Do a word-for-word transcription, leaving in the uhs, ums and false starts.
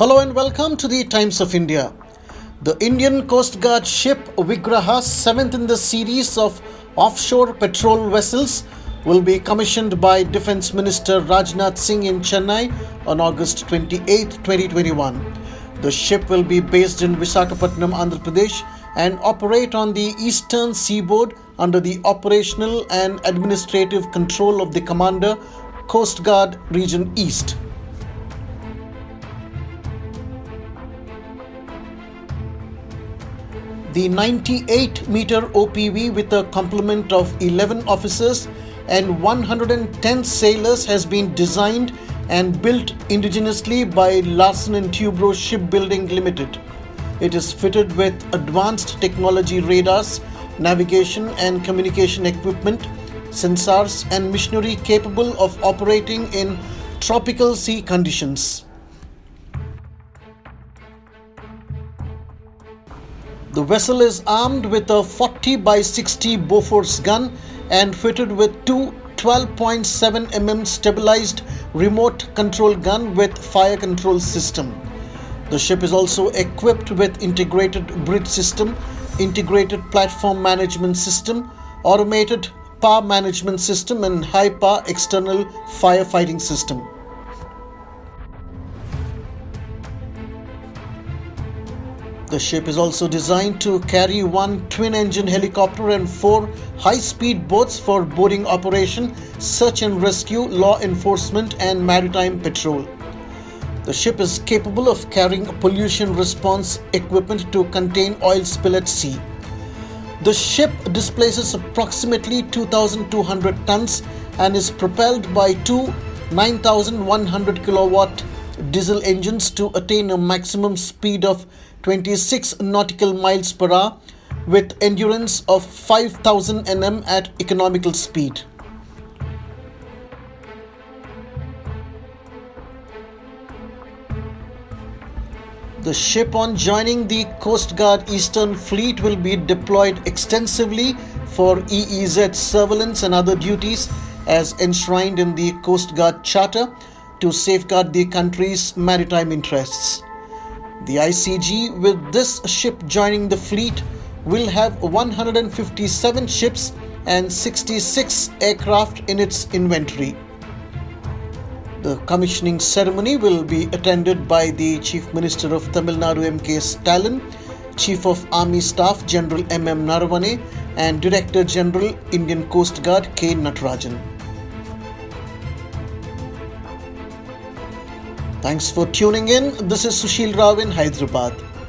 Hello and welcome to the Times of India. The Indian Coast Guard ship Vigraha, seventh in the series of offshore patrol vessels, will be commissioned by Defence Minister Rajnath Singh in Chennai on August twenty-eighth, twenty twenty-one. The ship will be based in Visakhapatnam, Andhra Pradesh, and operate on the eastern seaboard under the operational and administrative control of the Commander, Coast Guard Region East. The ninety-eight meter O P V with a complement of eleven officers and one hundred ten sailors has been designed and built indigenously by Larsen and Toubro Shipbuilding Limited. It is fitted with advanced technology radars, navigation and communication equipment, sensors and machinery capable of operating in tropical sea conditions. The vessel is armed with a forty by sixty Bofors gun and fitted with two twelve point seven millimeter stabilized remote control gun with fire control system. The ship is also equipped with integrated bridge system, integrated platform management system, automated power management system and high power external firefighting system. The ship is also designed to carry one twin-engine helicopter and four high-speed boats for boarding operation, search and rescue, law enforcement and maritime patrol. The ship is capable of carrying pollution response equipment to contain oil spill at sea. The ship displaces approximately two thousand two hundred tons and is propelled by two nine thousand one hundred kilowatt diesel engines to attain a maximum speed of twenty-six nautical miles per hour with endurance of five thousand newton meters at economical speed. The ship, on joining the Coast Guard Eastern Fleet, will be deployed extensively for E E Z surveillance and other duties as enshrined in the Coast Guard Charter to safeguard the country's maritime interests. The I C G, with this ship joining the fleet, will have one hundred fifty-seven ships and sixty-six aircraft in its inventory. The commissioning ceremony will be attended by the Chief Minister of Tamil Nadu M K Stalin, Chief of Army Staff General M M Naravane and Director General Indian Coast Guard K Natarajan. Thanks for tuning in. This is Sushil Rao in Hyderabad.